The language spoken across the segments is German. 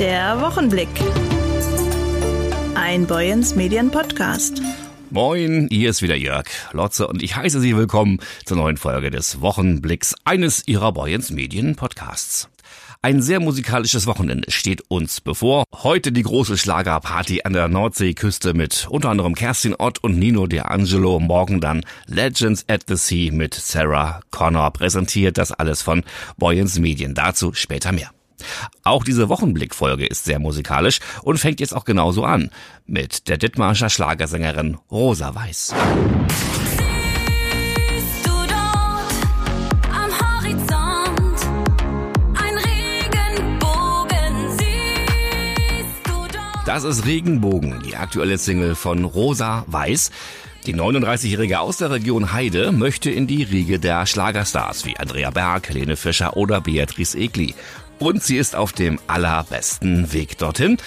Der Wochenblick. Ein Boyens Medien Podcast. Moin, hier ist wieder Jörg Lotze und ich heiße Sie willkommen zur neuen Folge des Wochenblicks, eines Ihrer Boyens Medien Podcasts. Ein sehr musikalisches Wochenende steht uns bevor. Heute die große Schlagerparty an der Nordseeküste mit unter anderem Kerstin Ott und Nino de Angelo. Morgen dann Legends at the Sea mit Sarah Connor. Präsentiert das alles von Boyens Medien. Dazu später mehr. Auch diese Wochenblick-Folge ist sehr musikalisch und fängt jetzt auch genauso an. Mit der Dithmarscher Schlagersängerin Rosa Weiß. Das ist Regenbogen, die aktuelle Single von Rosa Weiß. Die 39-Jährige aus der Region Heide möchte in die Riege der Schlagerstars wie Andrea Berg, Helene Fischer oder Beatrice Egli. Und sie ist auf dem allerbesten Weg dorthin.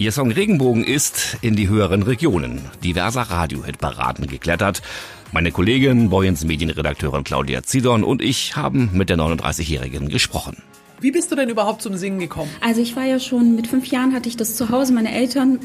Ihr Song Regenbogen ist in die höheren Regionen diverser Radio-Hitparaden geklettert. Meine Kollegin, Boyens Medienredakteurin Claudia Zidorn und ich haben mit der 39-Jährigen gesprochen. Wie bist du denn überhaupt zum Singen gekommen? Also ich war ja schon, mit 5 Jahren hatte ich das zu Hause. Meine Eltern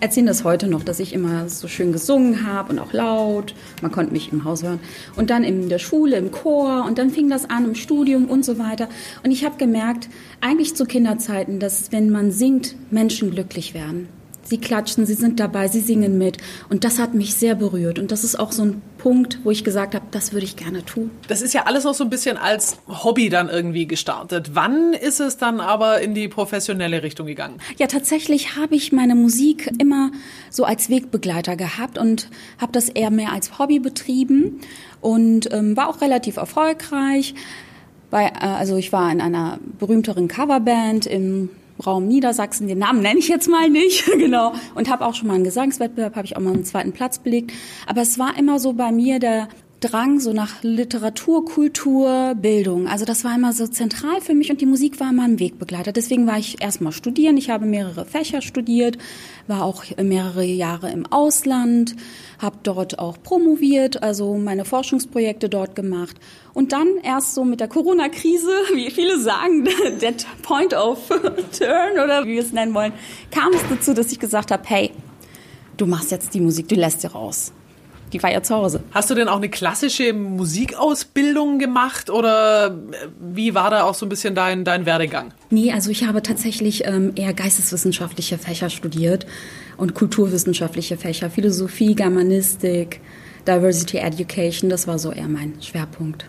erzählen das heute noch, dass ich immer so schön gesungen habe und auch laut. Man konnte mich im Haus hören. Und dann in der Schule, im Chor und dann fing das an im Studium und so weiter. Und ich habe gemerkt, eigentlich zu Kinderzeiten, dass wenn man singt, Menschen glücklich werden. Sie klatschen, sie sind dabei, sie singen mit. Und das hat mich sehr berührt. Und das ist auch so ein Punkt, wo ich gesagt habe, das würde ich gerne tun. Das ist ja alles noch so ein bisschen als Hobby dann irgendwie gestartet. Wann ist es dann aber in die professionelle Richtung gegangen? Ja, tatsächlich habe ich meine Musik immer so als Wegbegleiter gehabt und habe das eher mehr als Hobby betrieben und war auch relativ erfolgreich. Also ich war in einer berühmteren Coverband im Raum Niedersachsen, den Namen nenne ich jetzt mal nicht, genau. Und habe auch schon mal einen Gesangswettbewerb, habe ich auch mal einen 2. Platz belegt. Aber es war immer so bei mir der Drang so nach Literatur, Kultur, Bildung. Also das war immer so zentral für mich und die Musik war immer ein Wegbegleiter. Deswegen war ich erstmal studieren. Ich habe mehrere Fächer studiert, war auch mehrere Jahre im Ausland, habe dort auch promoviert, also meine Forschungsprojekte dort gemacht. Und dann erst so mit der Corona-Krise, wie viele sagen, der Point of Turn oder wie wir es nennen wollen, kam es dazu, dass ich gesagt habe, hey, du machst jetzt die Musik, du lässt sie raus. Die war ja zu Hause. Hast du denn auch eine klassische Musikausbildung gemacht oder wie war da auch so ein bisschen dein Werdegang? Nee, also ich habe tatsächlich eher geisteswissenschaftliche Fächer studiert und kulturwissenschaftliche Fächer, Philosophie, Germanistik, Diversity Education, das war so eher mein Schwerpunkt.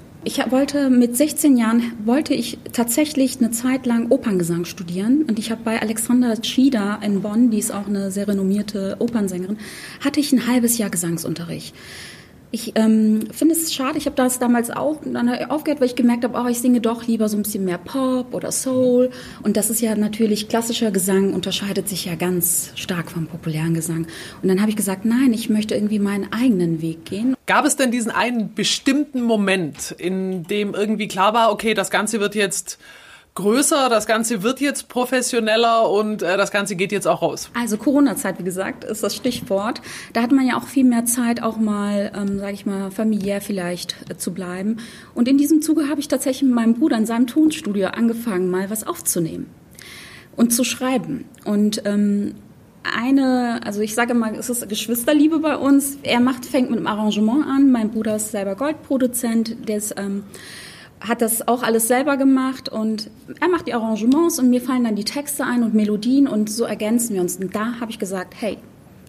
Mit 16 Jahren wollte ich tatsächlich eine Zeit lang Operngesang studieren und ich habe bei Alexandra Tschida in Bonn, die ist auch eine sehr renommierte Opernsängerin, hatte ich ein halbes Jahr Gesangsunterricht. Ich finde es schade, ich habe das damals auch dann aufgehört, weil ich gemerkt habe, ich singe doch lieber so ein bisschen mehr Pop oder Soul und das ist ja natürlich, klassischer Gesang unterscheidet sich ja ganz stark vom populären Gesang und dann habe ich gesagt, nein, ich möchte irgendwie meinen eigenen Weg gehen. Gab es denn diesen einen bestimmten Moment, in dem irgendwie klar war, okay, das Ganze wird jetzt größer, das Ganze wird jetzt professioneller und das Ganze geht jetzt auch raus? Also Corona-Zeit, wie gesagt, ist das Stichwort. Da hat man ja auch viel mehr Zeit, auch mal, familiär vielleicht zu bleiben. Und in diesem Zuge habe ich tatsächlich mit meinem Bruder in seinem Tonstudio angefangen, mal was aufzunehmen und zu schreiben. Und also ich sage mal, es ist Geschwisterliebe bei uns. Er fängt mit dem Arrangement an. Mein Bruder ist selber Goldproduzent, der ist, hat das auch alles selber gemacht und er macht die Arrangements und mir fallen dann die Texte ein und Melodien und so ergänzen wir uns. Und da habe ich gesagt, hey,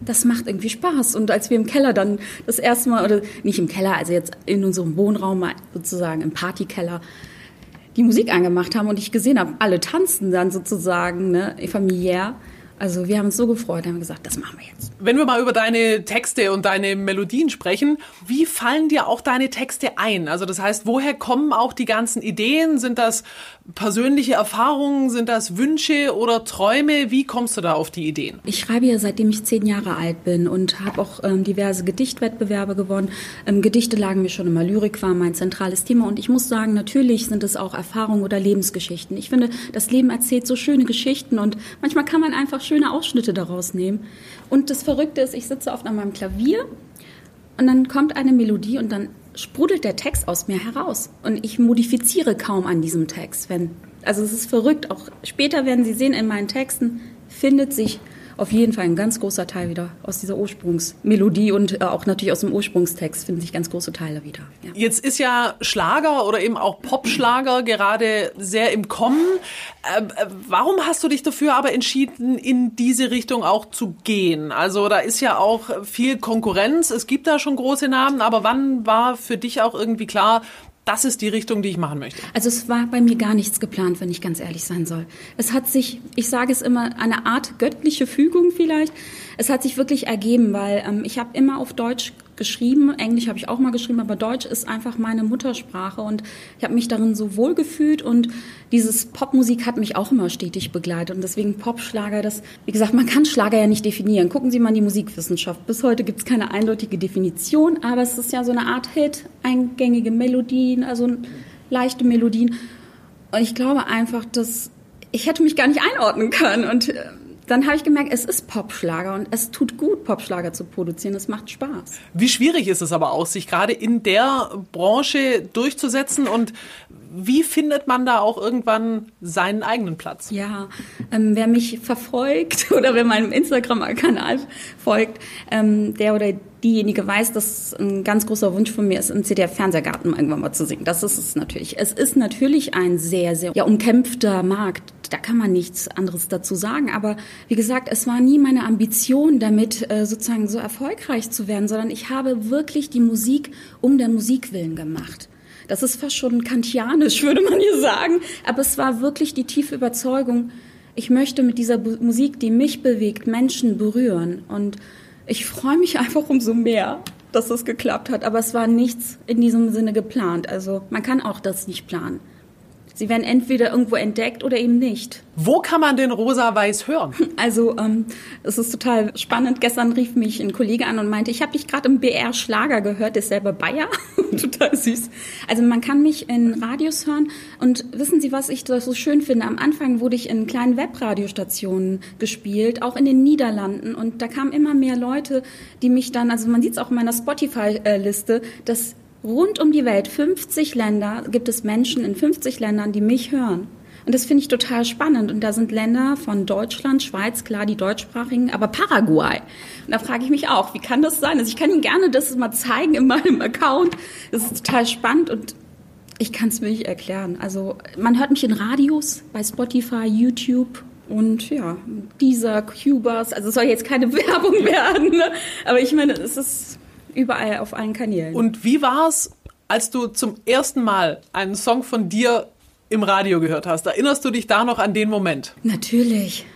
das macht irgendwie Spaß. Und als wir im Keller dann das erste Mal, oder nicht im Keller, also jetzt in unserem Wohnraum sozusagen im Partykeller, die Musik angemacht haben und ich gesehen habe, alle tanzen dann sozusagen, ne, familiär. Also wir haben uns so gefreut, haben gesagt, das machen wir jetzt. Wenn wir mal über deine Texte und deine Melodien sprechen, wie fallen dir auch deine Texte ein? Also das heißt, woher kommen auch die ganzen Ideen? Sind das persönliche Erfahrungen? Sind das Wünsche oder Träume? Wie kommst du da auf die Ideen? Ich schreibe ja, seitdem ich 10 Jahre alt bin und habe auch diverse Gedichtwettbewerbe gewonnen. Gedichte lagen mir schon immer, Lyrik war mein zentrales Thema. Und ich muss sagen, natürlich sind es auch Erfahrungen oder Lebensgeschichten. Ich finde, das Leben erzählt so schöne Geschichten und manchmal kann man einfach schöne Ausschnitte daraus nehmen. Und das Verrückte ist, ich sitze oft an meinem Klavier und dann kommt eine Melodie und dann sprudelt der Text aus mir heraus. Und ich modifiziere kaum an diesem Text. Also es ist verrückt. Auch später werden Sie sehen, in meinen Texten findet sich auf jeden Fall ein ganz großer Teil wieder aus dieser Ursprungsmelodie und auch natürlich aus dem Ursprungstext finden sich ganz große Teile wieder. Ja. Jetzt ist ja Schlager oder eben auch Popschlager gerade sehr im Kommen. Warum hast du dich dafür aber entschieden, in diese Richtung auch zu gehen? Also da ist ja auch viel Konkurrenz, es gibt da schon große Namen, aber wann war für dich auch irgendwie klar, das ist die Richtung, die ich machen möchte? Also es war bei mir gar nichts geplant, wenn ich ganz ehrlich sein soll. Es hat sich, ich sage es immer, eine Art göttliche Fügung vielleicht. Es hat sich wirklich ergeben, weil ich habe immer auf Deutsch geschrieben. Englisch habe ich auch mal geschrieben, aber Deutsch ist einfach meine Muttersprache und ich habe mich darin so wohl gefühlt und dieses Popmusik hat mich auch immer stetig begleitet und deswegen Popschlager, das, wie gesagt, man kann Schlager ja nicht definieren. Gucken Sie mal in die Musikwissenschaft. Bis heute gibt es keine eindeutige Definition, aber es ist ja so eine Art Hit, eingängige Melodien, also leichte Melodien und ich glaube einfach, dass ich hätte mich gar nicht einordnen können und dann habe ich gemerkt, es ist Popschlager und es tut gut, Popschlager zu produzieren. Es macht Spaß. Wie schwierig ist es aber auch, sich gerade in der Branche durchzusetzen und wie findet man da auch irgendwann seinen eigenen Platz? Ja, wer mich verfolgt oder wer meinem Instagram-Kanal folgt, der oder diejenige weiß, dass ein ganz großer Wunsch von mir ist, im ZDF-Fernsehgarten irgendwann mal zu singen. Das ist es natürlich. Es ist natürlich ein sehr, sehr umkämpfter Markt. Da kann man nichts anderes dazu sagen. Aber wie gesagt, es war nie meine Ambition, damit sozusagen so erfolgreich zu werden, sondern ich habe wirklich die Musik um der Musik willen gemacht. Das ist fast schon kantianisch, würde man hier sagen. Aber es war wirklich die tiefe Überzeugung, ich möchte mit dieser Musik, die mich bewegt, Menschen berühren. Und ich freue mich einfach umso mehr, dass das geklappt hat. Aber es war nichts in diesem Sinne geplant. Also man kann auch das nicht planen. Sie werden entweder irgendwo entdeckt oder eben nicht. Wo kann man denn Rosa Weiß hören? Also es ist total spannend. Gestern rief mich ein Kollege an und meinte, ich habe dich gerade im BR Schlager gehört, der ist selber Bayer. Total süß. Also man kann mich in Radios hören. Und wissen Sie, was ich so schön finde? Am Anfang wurde ich in kleinen Webradiostationen gespielt, auch in den Niederlanden. Und da kamen immer mehr Leute, die mich dann, also man sieht es auch in meiner Spotify-Liste, dass rund um die Welt, 50 Länder, gibt es Menschen in 50 Ländern, die mich hören. Und das finde ich total spannend. Und da sind Länder von Deutschland, Schweiz, klar, die deutschsprachigen, aber Paraguay. Und da frage ich mich auch, wie kann das sein? Also ich kann Ihnen gerne das mal zeigen in meinem Account. Das ist total spannend und ich kann es mir nicht erklären. Also man hört mich in Radios, bei Spotify, YouTube und ja, dieser Cubas. Also es soll jetzt keine Werbung werden, ne? Aber ich meine, es ist überall auf allen Kanälen. Und wie war es, als du zum ersten Mal einen Song von dir im Radio gehört hast? Erinnerst du dich da noch an den Moment? Natürlich.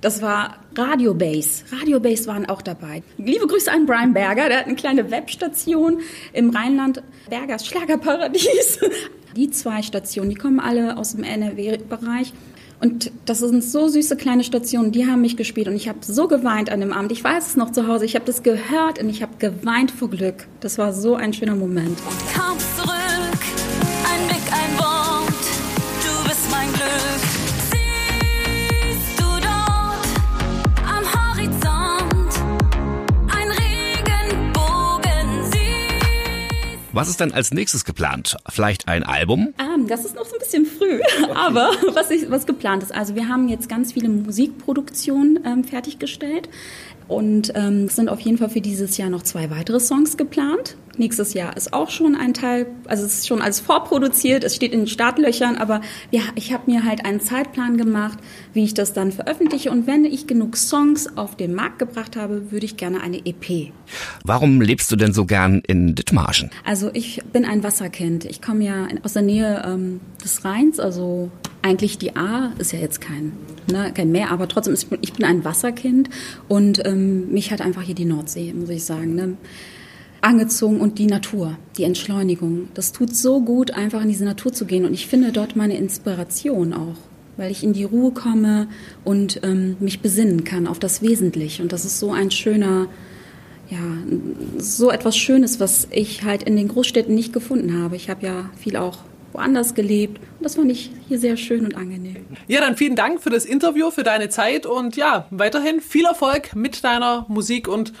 Das war Radio Bass. Radio Bass waren auch dabei. Liebe Grüße an Brian Berger. Der hat eine kleine Webstation im Rheinland. Bergers Schlagerparadies. Die zwei Stationen, die kommen alle aus dem NRW-Bereich. Und das sind so süße kleine Stationen, die haben mich gespielt und ich habe so geweint an dem Abend. Ich weiß es noch zu Hause, ich habe das gehört und ich habe geweint vor Glück. Das war so ein schöner Moment. Und kaum zurück, ein Blick, ein Wort, du bist mein Glück. Siehst du dort am Horizont ein Regenbogen? Was ist denn als nächstes geplant? Vielleicht ein Album? Das ist noch so ein bisschen früh, aber was geplant ist. Also wir haben jetzt ganz viele Musikproduktionen fertiggestellt und es sind auf jeden Fall für dieses Jahr noch 2 weitere Songs geplant. Nächstes Jahr ist auch schon ein Teil, also es ist schon alles vorproduziert, es steht in den Startlöchern, aber ja, ich habe mir halt einen Zeitplan gemacht, wie ich das dann veröffentliche und wenn ich genug Songs auf den Markt gebracht habe, würde ich gerne eine EP. Warum lebst du denn so gern in Dithmarschen? Also ich bin ein Wasserkind, ich komme ja aus der Nähe des Rheins, also eigentlich die Ahr ist ja jetzt kein Meer, aber trotzdem, ich bin ein Wasserkind und mich hat einfach hier die Nordsee, muss ich sagen, ne? Angezogen und die Natur, die Entschleunigung. Das tut so gut, einfach in diese Natur zu gehen. Und ich finde dort meine Inspiration auch, weil ich in die Ruhe komme und mich besinnen kann auf das Wesentliche. Und das ist so ein schöner, ja, so etwas Schönes, was ich halt in den Großstädten nicht gefunden habe. Ich habe ja viel auch woanders gelebt. Und das fand ich hier sehr schön und angenehm. Ja, dann vielen Dank für das Interview, für deine Zeit und ja, weiterhin viel Erfolg mit deiner Musik und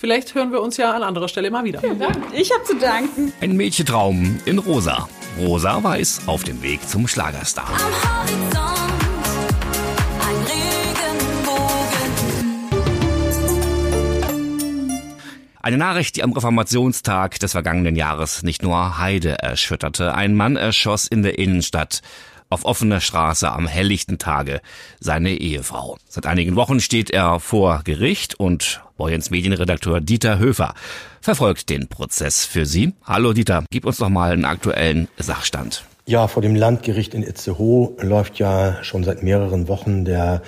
Vielleicht hören wir uns ja an anderer Stelle mal wieder. Vielen Dank. Ich habe zu danken. Ein Mädchentraum in Rosa. Rosa Weiß auf dem Weg zum Schlagerstar. Am Horizont ein Regenbogen. Eine Nachricht, die am Reformationstag des vergangenen Jahres nicht nur Heide erschütterte. Ein Mann erschoss in der Innenstadt auf offener Straße am helllichten Tage seine Ehefrau. Seit einigen Wochen steht er vor Gericht und Boyens Medienredakteur Dieter Höfer verfolgt den Prozess für Sie. Hallo Dieter, gib uns noch mal einen aktuellen Sachstand. Ja, vor dem Landgericht in Itzehoe läuft ja schon seit mehreren Wochen der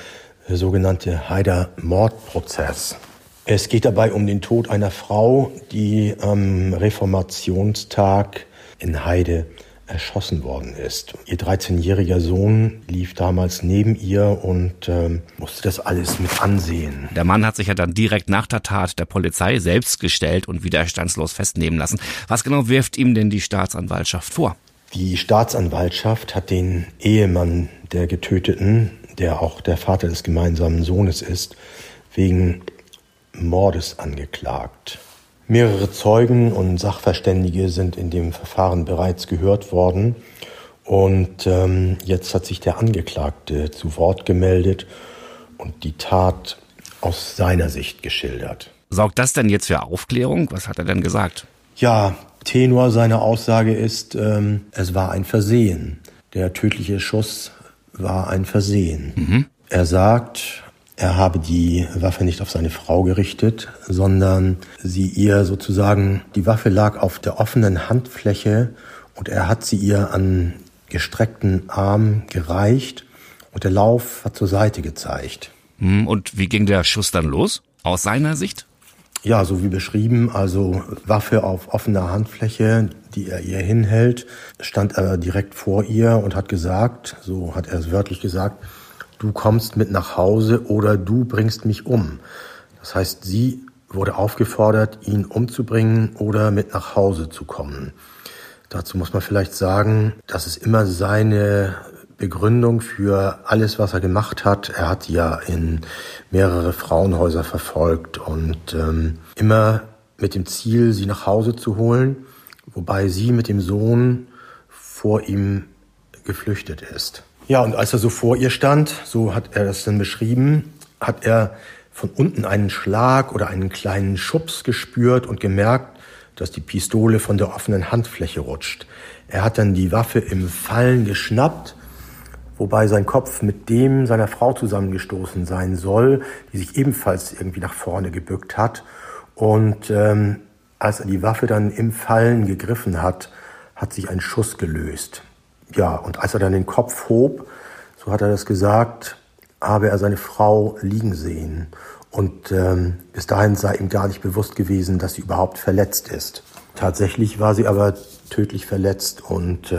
sogenannte Heider Mordprozess. Es geht dabei um den Tod einer Frau, die am Reformationstag in Heide erschossen worden ist. Ihr 13-jähriger Sohn lief damals neben ihr und musste das alles mit ansehen. Der Mann hat sich ja dann direkt nach der Tat der Polizei selbst gestellt und widerstandslos festnehmen lassen. Was genau wirft ihm denn die Staatsanwaltschaft vor? Die Staatsanwaltschaft hat den Ehemann der Getöteten, der auch der Vater des gemeinsamen Sohnes ist, wegen Mordes angeklagt. Mehrere Zeugen und Sachverständige sind in dem Verfahren bereits gehört worden. Und jetzt hat sich der Angeklagte zu Wort gemeldet und die Tat aus seiner Sicht geschildert. Sorgt das denn jetzt für Aufklärung? Was hat er denn gesagt? Ja, Tenor seiner Aussage ist, es war ein Versehen. Der tödliche Schuss war ein Versehen. Mhm. Er sagt, er habe die Waffe nicht auf seine Frau gerichtet, sondern sie ihr sozusagen, die Waffe lag auf der offenen Handfläche und er hat sie ihr an gestreckten Arm gereicht und der Lauf hat zur Seite gezeigt. Und wie ging der Schuss dann los, aus seiner Sicht? Ja, so wie beschrieben, also Waffe auf offener Handfläche, die er ihr hinhält, stand er direkt vor ihr und hat gesagt, so hat er es wörtlich gesagt, du kommst mit nach Hause oder du bringst mich um. Das heißt, sie wurde aufgefordert, ihn umzubringen oder mit nach Hause zu kommen. Dazu muss man vielleicht sagen, das ist immer seine Begründung für alles, was er gemacht hat. Er hat ja in mehrere Frauenhäuser verfolgt und immer mit dem Ziel, sie nach Hause zu holen, wobei sie mit dem Sohn vor ihm geflüchtet ist. Ja, und als er so vor ihr stand, so hat er das dann beschrieben, hat er von unten einen Schlag oder einen kleinen Schubs gespürt und gemerkt, dass die Pistole von der offenen Handfläche rutscht. Er hat dann die Waffe im Fallen geschnappt, wobei sein Kopf mit dem seiner Frau zusammengestoßen sein soll, die sich ebenfalls irgendwie nach vorne gebückt hat. Und als er die Waffe dann im Fallen gegriffen hat, hat sich ein Schuss gelöst. Ja, und als er dann den Kopf hob, so hat er das gesagt, habe er seine Frau liegen sehen. Und bis dahin sei ihm gar nicht bewusst gewesen, dass sie überhaupt verletzt ist. Tatsächlich war sie aber tödlich verletzt und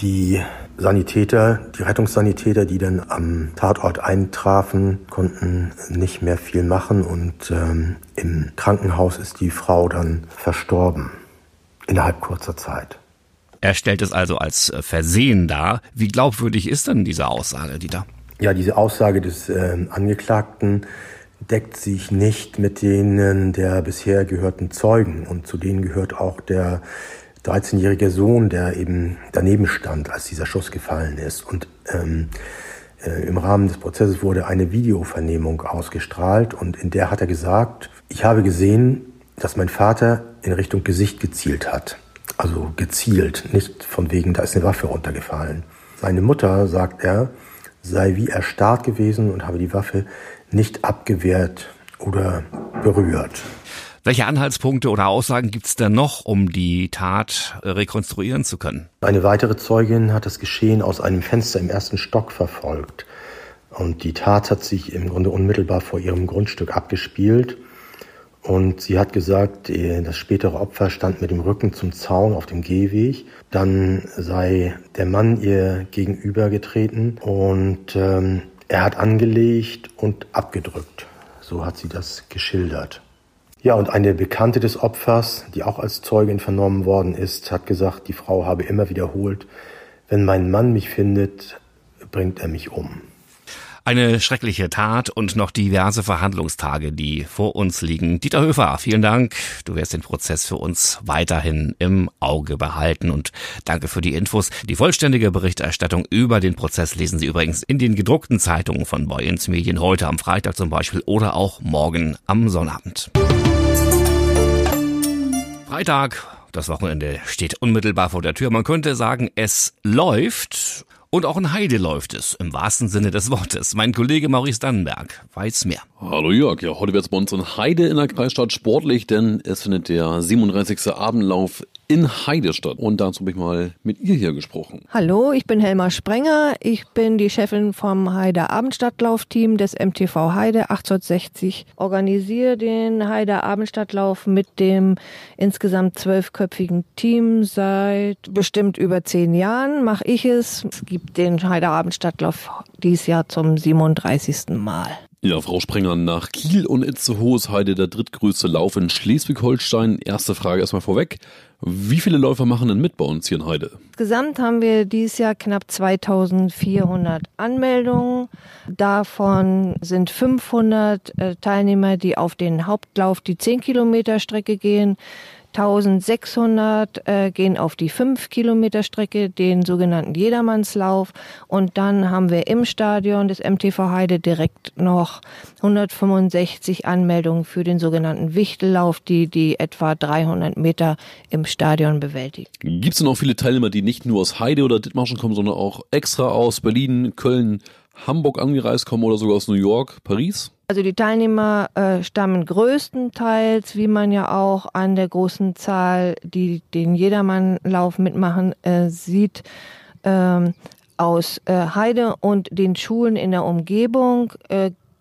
die Rettungssanitäter, die dann am Tatort eintrafen, konnten nicht mehr viel machen. Und im Krankenhaus ist die Frau dann verstorben, innerhalb kurzer Zeit. Er stellt es also als Versehen dar. Wie glaubwürdig ist denn diese Aussage, Dieter? Ja, diese Aussage des Angeklagten deckt sich nicht mit denen der bisher gehörten Zeugen. Und zu denen gehört auch der 13-jährige Sohn, der eben daneben stand, als dieser Schuss gefallen ist. Und im Rahmen des Prozesses wurde eine Videovernehmung ausgestrahlt. Und in der hat er gesagt, ich habe gesehen, dass mein Vater in Richtung Gesicht gezielt hat. Also gezielt, nicht von wegen, da ist eine Waffe runtergefallen. Seine Mutter, sagt er, sei wie erstarrt gewesen und habe die Waffe nicht abgewehrt oder berührt. Welche Anhaltspunkte oder Aussagen gibt es denn noch, um die Tat rekonstruieren zu können? Eine weitere Zeugin hat das Geschehen aus einem Fenster im ersten Stock verfolgt. Und die Tat hat sich im Grunde unmittelbar vor ihrem Grundstück abgespielt. Und sie hat gesagt, das spätere Opfer stand mit dem Rücken zum Zaun auf dem Gehweg. Dann sei der Mann ihr gegenübergetreten und er hat angelegt und abgedrückt. So hat sie das geschildert. Ja, und eine Bekannte des Opfers, die auch als Zeugin vernommen worden ist, hat gesagt, die Frau habe immer wiederholt, wenn mein Mann mich findet, bringt er mich um. Eine schreckliche Tat und noch diverse Verhandlungstage, die vor uns liegen. Dieter Höfer, vielen Dank. Du wirst den Prozess für uns weiterhin im Auge behalten und danke für die Infos. Die vollständige Berichterstattung über den Prozess lesen Sie übrigens in den gedruckten Zeitungen von Boyens Medien heute am Freitag zum Beispiel oder auch morgen am Sonnabend. Freitag, das Wochenende steht unmittelbar vor der Tür. Man könnte sagen, es läuft. Und auch in Heide läuft es, im wahrsten Sinne des Wortes. Mein Kollege Maurice Dannenberg weiß mehr. Hallo Jörg, ja, heute wird es bei uns in Heide in der Kreisstadt sportlich, denn es findet der 37. Abendlauf in Heide statt. Und dazu habe ich mal mit ihr hier gesprochen. Hallo, ich bin Helma Sprenger. Ich bin die Chefin vom Heider Abendstadtlaufteam des MTV Heide 1860. Organisiere den Heider Abendstadtlauf mit dem insgesamt 12-köpfigen Team seit bestimmt über 10 Jahren. Mache ich es. Es gibt den Heider Abendstadtlauf dieses Jahr zum 37. Mal. Ja, Frau Sprenger, nach Kiel und Itzehoe ist Heide der drittgrößte Lauf in Schleswig-Holstein. Erste Frage erstmal vorweg. Wie viele Läufer machen denn mit bei uns hier in Heide? Insgesamt haben wir dieses Jahr knapp 2400 Anmeldungen. Davon sind 500 Teilnehmer, die auf den Hauptlauf die 10-Kilometer-Strecke gehen. 1600 gehen auf die 5-Kilometer-Strecke, den sogenannten Jedermannslauf. Und dann haben wir im Stadion des MTV Heide direkt noch 165 Anmeldungen für den sogenannten Wichtellauf, die etwa 300 Meter im Stadion bewältigen. Gibt es denn auch viele Teilnehmer, die nicht nur aus Heide oder Dithmarschen kommen, sondern auch extra aus Berlin, Köln, Hamburg angereist kommen oder sogar aus New York, Paris? Also die Teilnehmer stammen größtenteils, wie man ja auch an der großen Zahl, die den Jedermannlauf mitmachen, sieht, aus Heide und den Schulen in der Umgebung.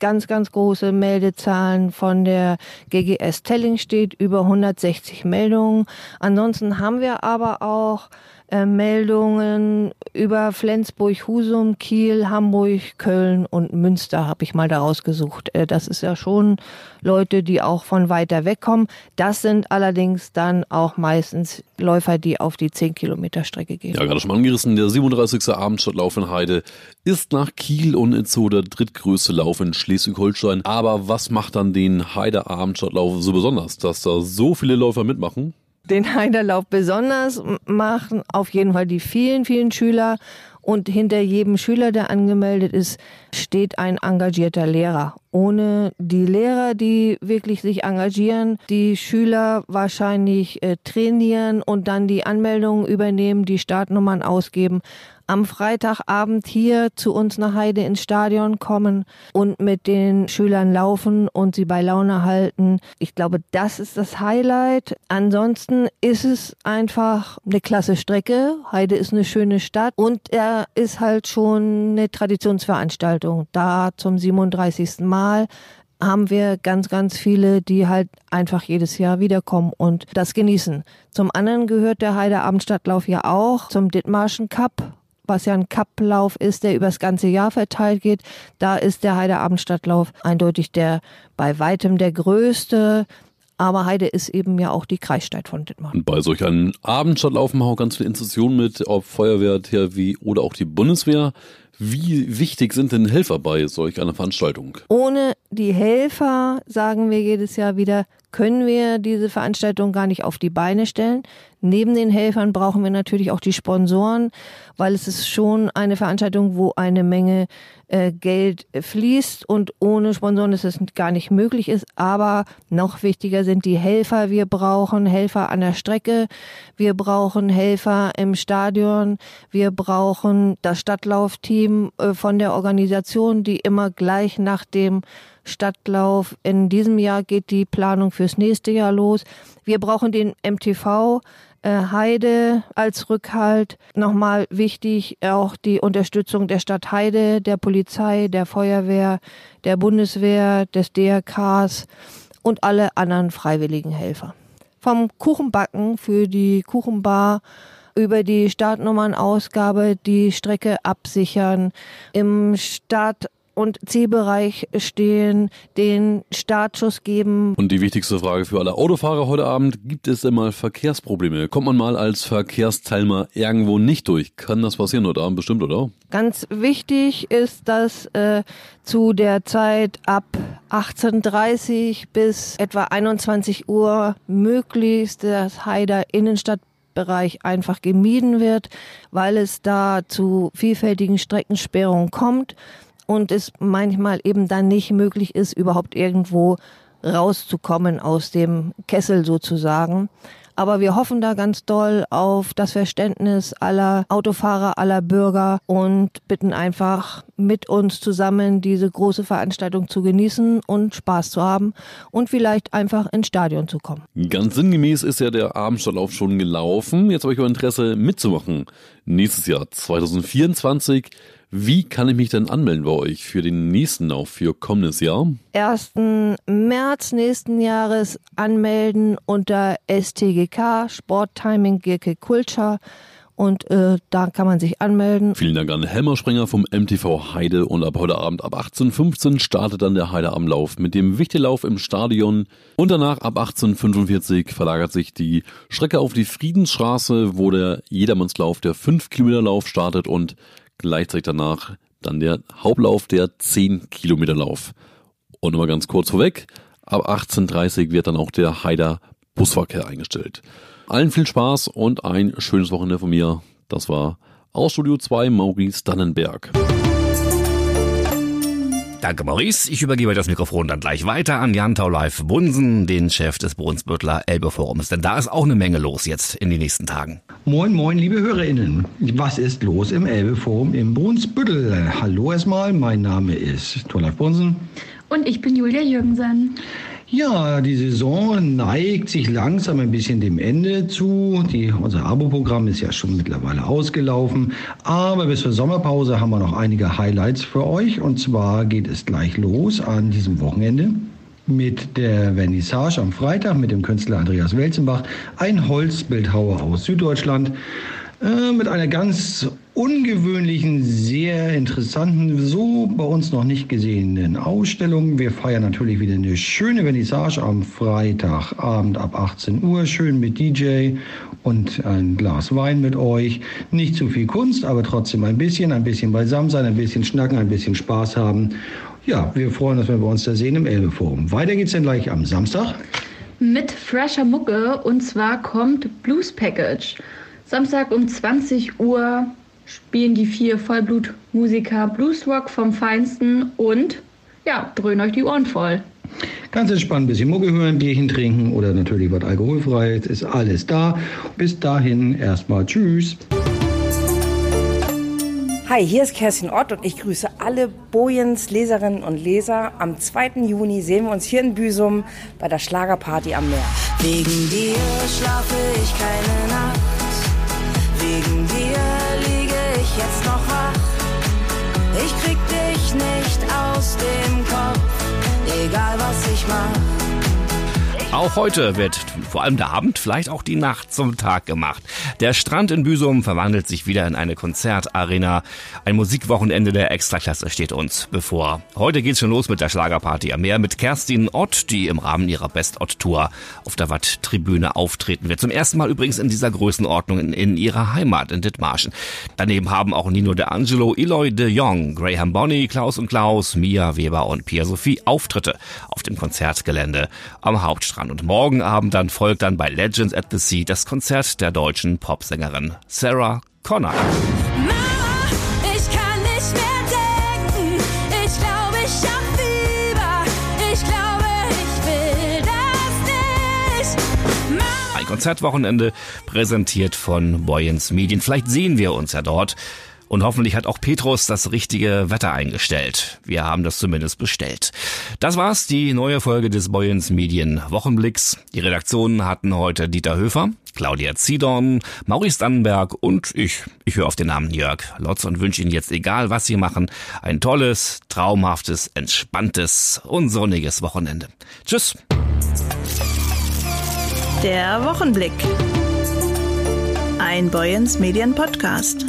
Ganz, ganz große Meldezahlen von der GGS Telling steht, über 160 Meldungen. Ansonsten haben wir aber auch Meldungen über Flensburg, Husum, Kiel, Hamburg, Köln und Münster habe ich mal daraus gesucht. Das ist ja schon Leute, die auch von weiter weg kommen. Das sind allerdings dann auch meistens Läufer, die auf die 10-Kilometer-Strecke gehen. Ja, gerade schon angerissen, der 37. Abendstadtlauf in Heide ist nach Kiel und Itzehoe der drittgrößte Lauf in Schleswig-Holstein. Aber was macht dann den Heider Abendstadtlauf so besonders, dass da so viele Läufer mitmachen? Den Heiderlauf besonders machen auf jeden Fall die vielen, vielen Schüler. Und hinter jedem Schüler, der angemeldet ist, steht ein engagierter Lehrer. Ohne die Lehrer, die wirklich sich engagieren, die Schüler wahrscheinlich trainieren und dann die Anmeldungen übernehmen, die Startnummern ausgeben, am Freitagabend hier zu uns nach Heide ins Stadion kommen und mit den Schülern laufen und sie bei Laune halten. Ich glaube, das ist das Highlight. Ansonsten ist es einfach eine klasse Strecke. Heide ist eine schöne Stadt und er ist halt schon eine Traditionsveranstaltung. Da zum 37. Mal haben wir ganz, ganz viele, die halt einfach jedes Jahr wiederkommen und das genießen. Zum anderen gehört der Heider Abendstadtlauf ja auch zum Dithmarschen Cup, was ja ein Cuplauf ist, der übers ganze Jahr verteilt geht. Da ist der Heider Abendstadtlauf eindeutig der bei weitem der größte. Aber Heide ist eben ja auch die Kreisstadt von Dithmarschen. Und bei solch einem Abendstadtlauf machen auch ganz viele Institutionen mit, ob Feuerwehr, THW oder auch die Bundeswehr. Wie wichtig sind denn Helfer bei solch einer Veranstaltung? Ohne die Helfer, sagen wir jedes Jahr wieder, können wir diese Veranstaltung gar nicht auf die Beine stellen. Neben den Helfern brauchen wir natürlich auch die Sponsoren, weil es ist schon eine Veranstaltung, wo eine Menge Geld fließt und ohne Sponsoren ist es gar nicht möglich ist. Aber noch wichtiger sind die Helfer. Wir brauchen Helfer an der Strecke, wir brauchen Helfer im Stadion, wir brauchen das Stadtlaufteam von der Organisation, die immer gleich nach dem Stadtlauf. In diesem Jahr geht die Planung fürs nächste Jahr los. Wir brauchen den MTV Heide als Rückhalt. Nochmal wichtig auch die Unterstützung der Stadt Heide, der Polizei, der Feuerwehr, der Bundeswehr, des DRKs und alle anderen freiwilligen Helfer. Vom Kuchenbacken für die Kuchenbar über die Startnummernausgabe, die Strecke absichern, im Start und Zielbereich stehen, den Startschuss geben. Und die wichtigste Frage für alle Autofahrer heute Abend, gibt es denn mal Verkehrsprobleme? Kommt man mal als Verkehrsteilnehmer irgendwo nicht durch? Kann das passieren heute Abend bestimmt, oder? Ganz wichtig ist, dass zu der Zeit ab 18:30 bis etwa 21 Uhr möglichst das Heider Innenstadtbereich einfach gemieden wird, weil es da zu vielfältigen Streckensperrungen kommt und es manchmal eben dann nicht möglich ist, überhaupt irgendwo rauszukommen aus dem Kessel sozusagen. Aber wir hoffen da ganz doll auf das Verständnis aller Autofahrer, aller Bürger und bitten einfach mit uns zusammen diese große Veranstaltung zu genießen und Spaß zu haben und vielleicht einfach ins Stadion zu kommen. Ganz sinngemäß ist ja der Abendstadtlauf schon gelaufen. Jetzt habe ich aber Interesse mitzumachen. Nächstes Jahr 2024. Wie kann ich mich denn anmelden bei euch für den nächsten Lauf, für kommendes Jahr? 1. März nächsten Jahres anmelden unter STGK, Sport Timing Gierke Culture. Und da kann man sich anmelden. Vielen Dank an Helma Sprenger vom MTV Heide. Und ab heute Abend, ab 18:15 startet dann der Heideabendlauf mit dem Wichtelauf im Stadion. Und danach, ab 18:45 verlagert sich die Strecke auf die Friedensstraße, wo der Jedermannslauf, der 5-Kilometer-Lauf startet und gleichzeitig danach dann der Hauptlauf, der 10-Kilometer-Lauf. Und nochmal ganz kurz vorweg, ab 18:30 wird dann auch der Heider Busverkehr eingestellt. Allen viel Spaß und ein schönes Wochenende von mir. Das war aus Studio 2 Maurice Dannenberg. Danke Maurice, ich übergebe das Mikrofon dann gleich weiter an Jan Tauleif Bunsen, den Chef des Brunsbütteler Elbe-Forums. Denn da ist auch eine Menge los jetzt in den nächsten Tagen. Moin, moin, liebe HörerInnen. Was ist los im Elbe-Forum im Brunsbüttel? Hallo erstmal, mein Name ist Tauleif Bunsen. Und ich bin Julia Jürgensen. Ja, die Saison neigt sich langsam ein bisschen dem Ende zu. Unser Abo-Programm ist ja schon mittlerweile ausgelaufen. Aber bis zur Sommerpause haben wir noch einige Highlights für euch. Und zwar geht es gleich los an diesem Wochenende mit der Vernissage am Freitag mit dem Künstler Andreas Welzenbach, ein Holzbildhauer aus Süddeutschland, mit einer ganz ungewöhnlichen, sehr interessanten, so bei uns noch nicht gesehenen Ausstellung. Wir feiern natürlich wieder eine schöne Vernissage am Freitagabend ab 18 Uhr. Schön mit DJ und ein Glas Wein mit euch. Nicht zu viel Kunst, aber trotzdem ein bisschen beisammen sein, ein bisschen schnacken, ein bisschen Spaß haben. Ja, wir freuen uns, wenn wir uns da sehen im Elbe-Forum. Weiter geht's dann gleich am Samstag. Mit fresher Mucke, und zwar kommt Blues Package. Samstag um 20 Uhr spielen die 4 Vollblutmusiker Bluesrock vom Feinsten und ja, dröhnen euch die Ohren voll. Ganz entspannt, ein bisschen Mucke hören, Bierchen trinken oder natürlich was Alkoholfreies, ist alles da. Bis dahin erstmal tschüss. Hi, hier ist Kerstin Ott und ich grüße alle Boyens Leserinnen und Leser. Am 2. Juni sehen wir uns hier in Büsum bei der Schlagerparty am Meer. Wegen dir schlafe ich keine Nacht. Wegen dir liege ich jetzt noch wach. Ich krieg dich nicht aus dem Kopf, egal was ich mach. Auch heute wird vor allem der Abend, vielleicht auch die Nacht zum Tag gemacht. Der Strand in Büsum verwandelt sich wieder in eine Konzertarena. Ein Musikwochenende der Extraklasse steht uns bevor. Heute geht's schon los mit der Schlagerparty am Meer mit Kerstin Ott, die im Rahmen ihrer Best-Ott-Tour auf der Watt-Tribüne auftreten wird. Zum ersten Mal übrigens in dieser Größenordnung in ihrer Heimat in Dithmarschen. Daneben haben auch Nino de Angelo, Eloy de Jong, Graham Bonney, Klaus und Klaus, Mia Weber und Pia Sophie Auftritte auf dem Konzertgelände am Hauptstrand. Und morgen Abend dann folgt dann bei Legends at the Sea das Konzert der deutschen Popsängerin Sarah Connor. Ein Konzertwochenende präsentiert von Boyens Medien. Vielleicht sehen wir uns ja dort. Und hoffentlich hat auch Petrus das richtige Wetter eingestellt. Wir haben das zumindest bestellt. Das war's, die neue Folge des Boyens Medien Wochenblicks. Die Redaktionen hatten heute Dieter Höfer, Claudia Zidorn, Maurice Dannenberg und ich. Ich höre auf den Namen Jörg Lotze und wünsche Ihnen jetzt, egal was Sie machen, ein tolles, traumhaftes, entspanntes und sonniges Wochenende. Tschüss. Der Wochenblick. Ein Boyens Medien Podcast.